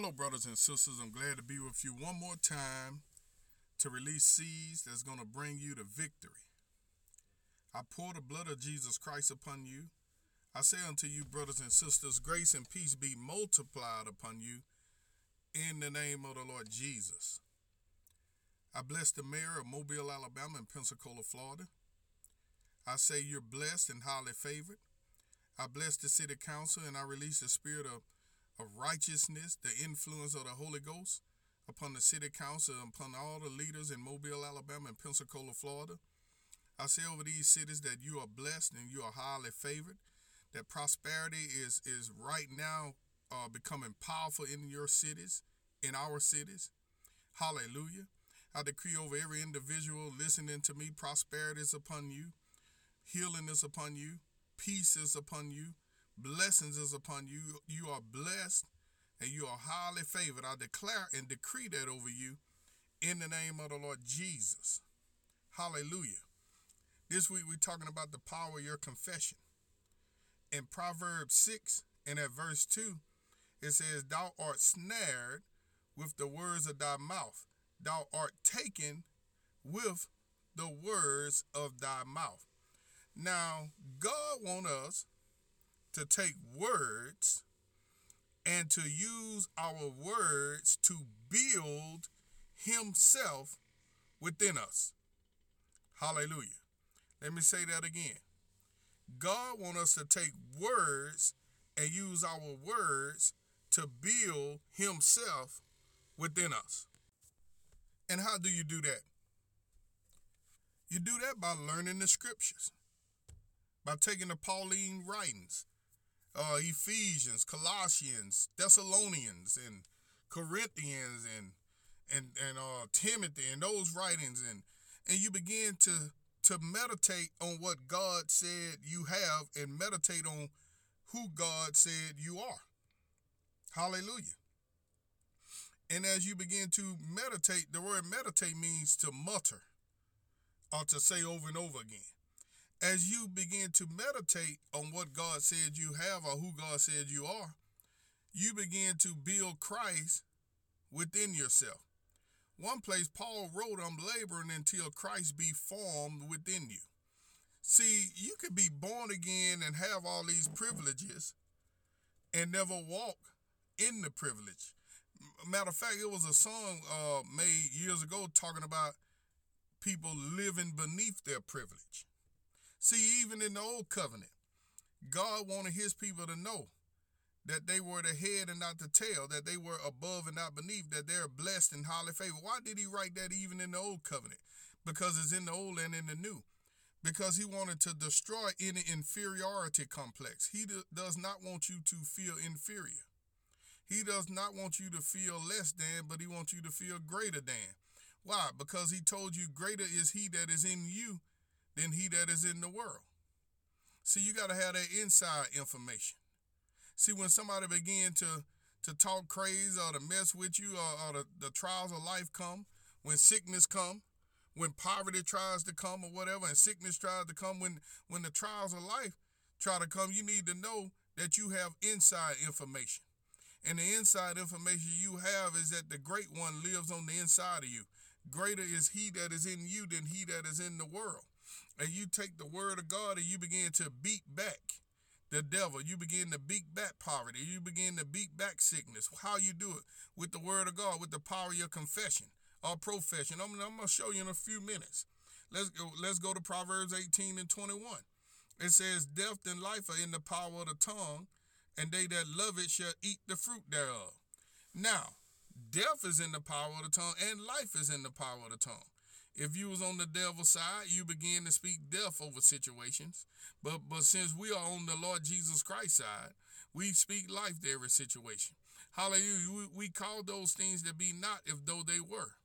Hello, brothers and sisters. I'm glad to be with you one more time to release seeds that's going to bring you to victory. I pour the blood of Jesus Christ upon you. I say unto you, brothers and sisters, grace and peace be multiplied upon you in the name of the Lord Jesus. I bless the mayor of Mobile, Alabama and Pensacola, Florida. I say you're blessed and highly favored. I bless the city council and I release the spirit of righteousness, the influence of the Holy Ghost upon the city council and upon all the leaders in Mobile, Alabama and Pensacola, Florida. I say over these cities that you are blessed and you are highly favored, that prosperity is right now becoming powerful in your cities, in our cities. Hallelujah. I decree over every individual listening to me, prosperity is upon you, healing is upon you, peace is upon you, blessings is upon you. You are blessed and you are highly favored. I declare and decree that over you in the name of the Lord Jesus. Hallelujah. This week we're talking about the power of your confession. In Proverbs 6 and at verse 2, it says, "Thou art snared with the words of thy mouth. Thou art taken with the words of thy mouth." Now, God wants us to take words and to use our words to build himself within us. Hallelujah. Let me say that again. God wants us to take words and use our words to build himself within us. And how do you do that? You do that by learning the scriptures, by taking the Pauline writings, Ephesians, Colossians, Thessalonians, and Corinthians, and Timothy, and those writings, and you begin to meditate on what God said you have, and meditate on who God said you are. Hallelujah. And as you begin to meditate, the word meditate means to mutter or to say over and over again. As you begin to meditate on what God said you have or who God said you are, you begin to build Christ within yourself. One place Paul wrote, "I'm laboring until Christ be formed within you." See, you could be born again and have all these privileges and never walk in the privilege. Matter of fact, it was a song made years ago talking about people living beneath their privilege. See, even in the old covenant, God wanted his people to know that they were the head and not the tail, that they were above and not beneath, that they're blessed and highly favored. Why did he write that even in the old covenant? Because it's in the old and in the new. Because he wanted to destroy any inferiority complex. He does not want you to feel inferior. He does not want you to feel less than, but he wants you to feel greater than. Why? Because he told you greater is he that is in you than he that is in the world. See, you got to have that inside information. See, when somebody begin to talk crazy or to mess with you or the trials of life come, when sickness come, when poverty tries to come or whatever, and sickness tries to come, when the trials of life try to come, you need to know that you have inside information. And the inside information you have is that the great one lives on the inside of you. Greater is he that is in you than he that is in the world. And you take the word of God and you begin to beat back the devil. You begin to beat back poverty. You begin to beat back sickness. How you do it? With the word of God, with the power of your confession or profession. I'm going to show you in a few minutes. Let's go to Proverbs 18 and 21. It says, "Death and life are in the power of the tongue, and they that love it shall eat the fruit thereof." Now, death is in the power of the tongue, and life is in the power of the tongue. If you was on the devil's side, you begin to speak death over situations. But since we are on the Lord Jesus Christ's side, we speak life to every situation. Hallelujah. We call those things that be not as though they were.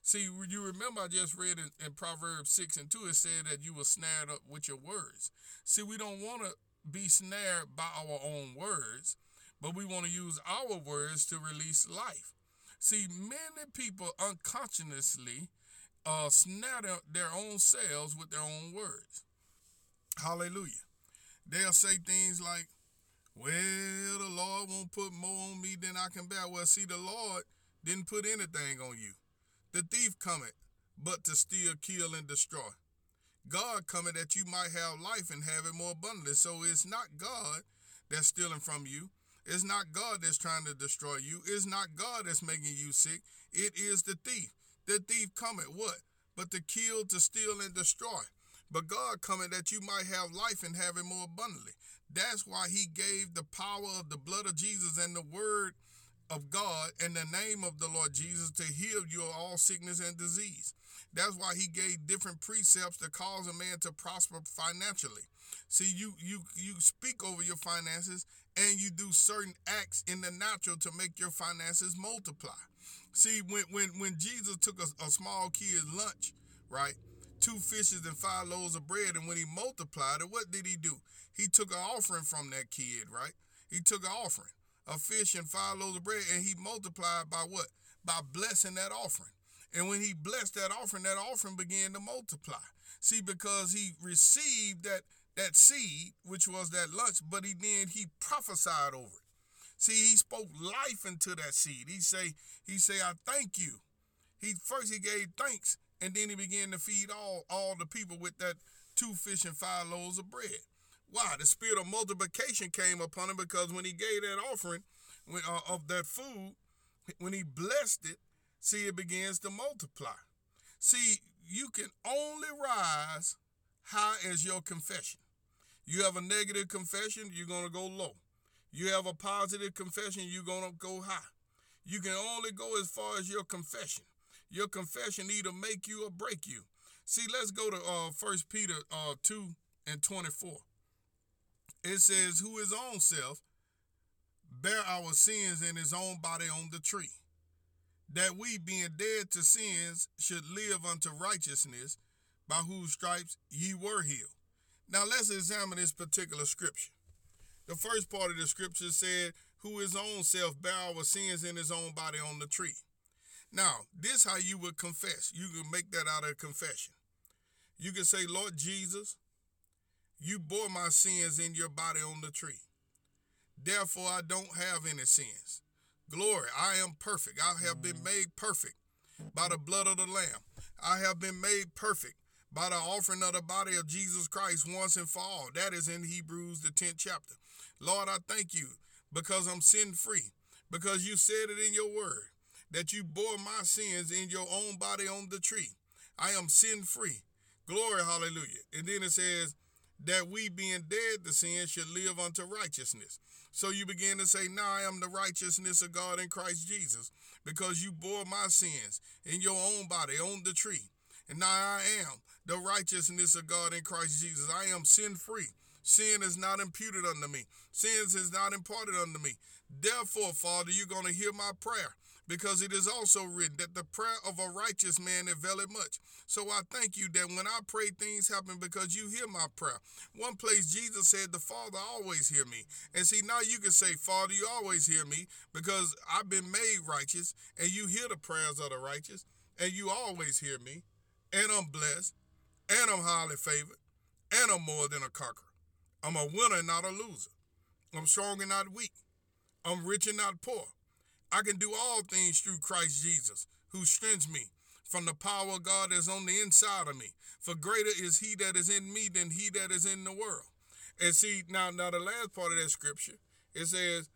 See, you remember I just read in Proverbs 6 and 2, it said that you were snared up with your words. See, we don't want to be snared by our own words, but we want to use our words to release life. See, many people unconsciously snare their own selves with their own words. Hallelujah. They'll say things like, Well, the Lord won't put more on me than I can bear. Well, see, the Lord didn't put anything on you. The thief cometh, but to steal, kill, and destroy. God cometh that you might have life and have it more abundantly. So it's not God that's stealing from you. It's not God that's trying to destroy you. It's not God that's making you sick. It is the thief. The thief cometh, what? But to kill, to steal, and destroy. But God cometh that you might have life and have it more abundantly. That's why he gave the power of the blood of Jesus and the word of God and the name of the Lord Jesus to heal you of all sickness and disease. That's why he gave different precepts to cause a man to prosper financially. See, you speak over your finances and you do certain acts in the natural to make your finances multiply. See, when Jesus took a small kid's lunch, right? 2 fishes and 5 loaves of bread. And when he multiplied it, what did he do? He took an offering from that kid, right? He took an offering, a fish and 5 loaves of bread. And he multiplied by what? By blessing that offering. And when he blessed that offering began to multiply. See, because he received that seed, which was that lunch, but he prophesied over it. See, he spoke life into that seed. He say, I thank you. First he gave thanks. And then he began to feed all the people with that 2 fish and 5 loaves of bread. Why? The spirit of multiplication came upon him, because when he gave that offering of that food, when he blessed it, see, it begins to multiply. See, you can only rise high as your confession. You have a negative confession, you're going to go low. You have a positive confession, you're going to go high. You can only go as far as your confession. Your confession either make you or break you. See, let's go to 1 Peter 2:24. It says, who his own self bear our sins in his own body on the tree, that we, being dead to sins, should live unto righteousness, by whose stripes ye were healed. Now, let's examine this particular scripture. The first part of the scripture said, who his own self bear our sins in his own body on the tree. Now, this how you would confess. You can make that out of a confession. You can say, Lord Jesus, you bore my sins in your body on the tree. Therefore, I don't have any sins. Glory, I am perfect. I have been made perfect by the blood of the Lamb. I have been made perfect by the offering of the body of Jesus Christ once and for all. That is in Hebrews, the 10th chapter. Lord, I thank you because I'm sin-free, because you said it in your word, that you bore my sins in your own body on the tree. I am sin-free. Glory, hallelujah. And then it says that we, being dead to sin, should live unto righteousness. So you begin to say, now I am the righteousness of God in Christ Jesus, because you bore my sins in your own body on the tree. And now I am the righteousness of God in Christ Jesus. I am sin-free. Sin is not imputed unto me. Sins is not imparted unto me. Therefore, Father, you're going to hear my prayer, because it is also written that the prayer of a righteous man availeth much. So I thank you that when I pray, things happen, because you hear my prayer. One place Jesus said, the Father always hear me. And see, now you can say, Father, you always hear me, because I've been made righteous, and you hear the prayers of the righteous, and you always hear me, and I'm blessed, and I'm highly favored, and I'm more than a conqueror. I'm a winner, not a loser. I'm strong and not weak. I'm rich and not poor. I can do all things through Christ Jesus, who strengthens me, from the power of God that's on the inside of me. For greater is he that is in me than he that is in the world. And see, now the last part of that scripture, it says,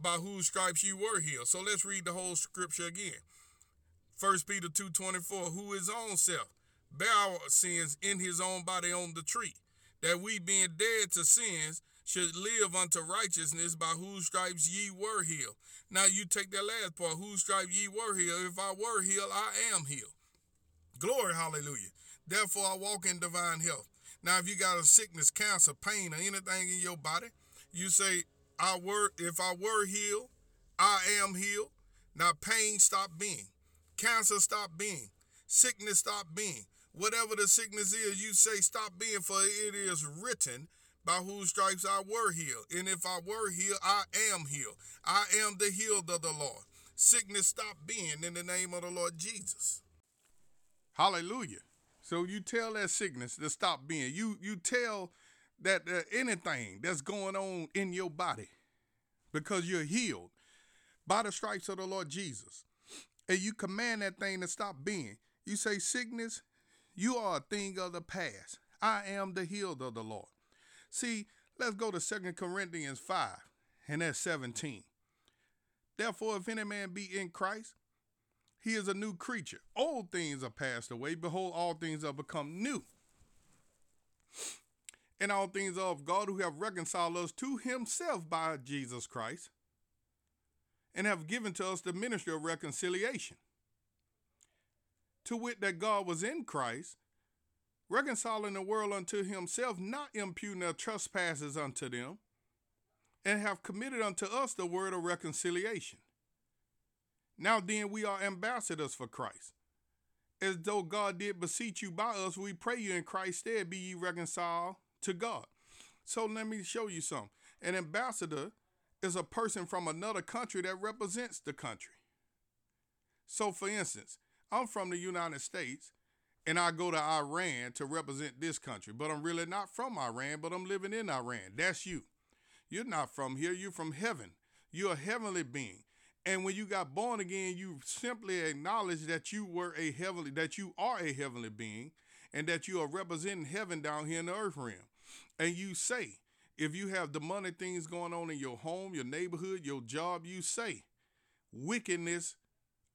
by whose stripes you were healed. So let's read the whole scripture again. 1 Peter 2:24, who his own self bare our sins in his own body on the tree, that we, being dead to sins, should live unto righteousness, by whose stripes ye were healed. Now you take that last part, whose stripes ye were healed. If I were healed, I am healed. Glory, hallelujah. Therefore, I walk in divine health. Now, if you got a sickness, cancer, pain, or anything in your body, you say, if I were healed, I am healed. Now, pain stop being. Cancer stop being. Sickness stop being. Whatever the sickness is, you say, stop being, for it is written, by whose stripes I were healed. And if I were healed, I am healed. I am the healed of the Lord. Sickness stop being, in the name of the Lord Jesus. Hallelujah. So you tell that sickness to stop being. You tell that anything that's going on in your body, because you're healed by the stripes of the Lord Jesus. And you command that thing to stop being. You say, sickness, you are a thing of the past. I am the healed of the Lord. See, let's go to 2 Corinthians 5, and that's 17. Therefore, if any man be in Christ, he is a new creature. Old things are passed away. Behold, all things are become new. And all things are of God, who have reconciled us to himself by Jesus Christ, and have given to us the ministry of reconciliation. To wit, that God was in Christ, reconciling the world unto himself, not imputing their trespasses unto them, and have committed unto us the word of reconciliation. Now then, we are ambassadors for Christ. As though God did beseech you by us, we pray you in Christ's stead, be ye reconciled to God. So let me show you something. An ambassador is a person from another country that represents the country. So for instance, I'm from the United States and I go to Iran to represent this country, but I'm really not from Iran, but I'm living in Iran. That's you. You're not from here. You're from heaven. You're a heavenly being. And when you got born again, you simply acknowledge that you are a heavenly being, and that you are representing heaven down here in the earth realm. And you say, if you have demonic things going on in your home, your neighborhood, your job, you say, wickedness,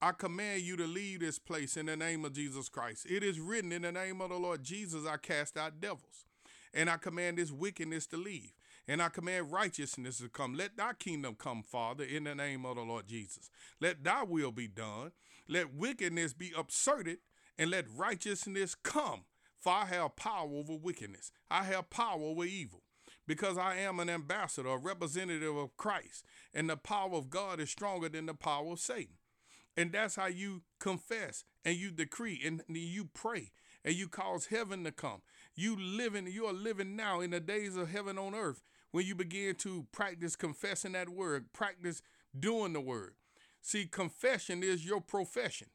I command you to leave this place in the name of Jesus Christ. It is written, in the name of the Lord Jesus, I cast out devils. And I command this wickedness to leave. And I command righteousness to come. Let thy kingdom come, Father, in the name of the Lord Jesus. Let thy will be done. Let wickedness be upsurted, and let righteousness come. For I have power over wickedness. I have power over evil. Because I am an ambassador, a representative of Christ, and the power of God is stronger than the power of Satan. And that's how you confess and you decree and you pray and you cause heaven to come. You are living now in the days of heaven on earth when you begin to practice confessing that word, practice doing the word. See, confession is your profession.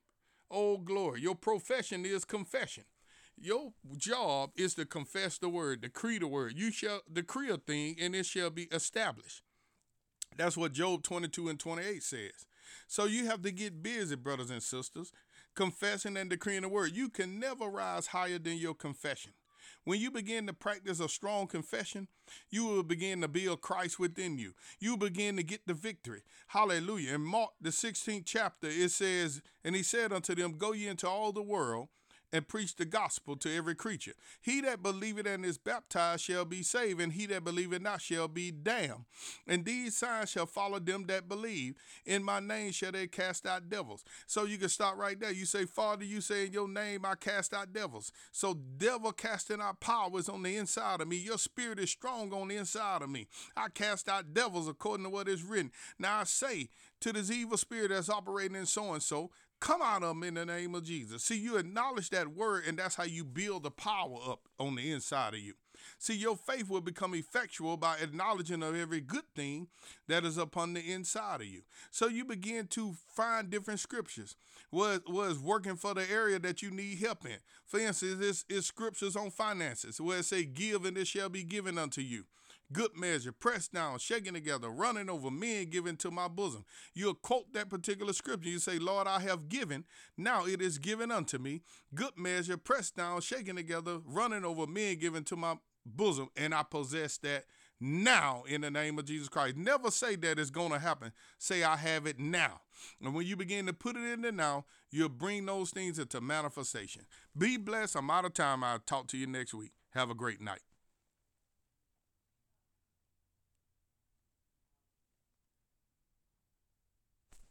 Oh, glory. Your profession is confession. Your job is to confess the word, decree the word. You shall decree a thing, and it shall be established. That's what Job 22 and 28 says. So you have to get busy, brothers and sisters, confessing and decreeing the word. You can never rise higher than your confession. When you begin to practice a strong confession, you will begin to build Christ within you. You begin to get the victory. Hallelujah. In Mark, the 16th chapter, it says, and he said unto them, go ye into all the world, and preach the gospel to every creature. He that believeth and is baptized shall be saved, and he that believeth not shall be damned. And these signs shall follow them that believe. In my name shall they cast out devils. So you can start right there. You say, Father, you say, in your name I cast out devils. So devil casting out power is on the inside of me. Your spirit is strong on the inside of me. I cast out devils according to what is written. Now I say to this evil spirit that's operating in so-and-so, come out of them in the name of Jesus. See, you acknowledge that word, and that's how you build the power up on the inside of you. See, your faith will become effectual by acknowledging of every good thing that is upon the inside of you. So you begin to find different scriptures. What is working for the area that you need help in? For instance, this is scriptures on finances where it say, give and it shall be given unto you. Good measure, pressed down, shaking together, running over, men giving to my bosom. You'll quote that particular scripture. You say, Lord, I have given. Now it is given unto me. Good measure, pressed down, shaking together, running over, men giving to my bosom. And I possess that now in the name of Jesus Christ. Never say that it's going to happen. Say, I have it now. And when you begin to put it in the now, you'll bring those things into manifestation. Be blessed. I'm out of time. I'll talk to you next week. Have a great night.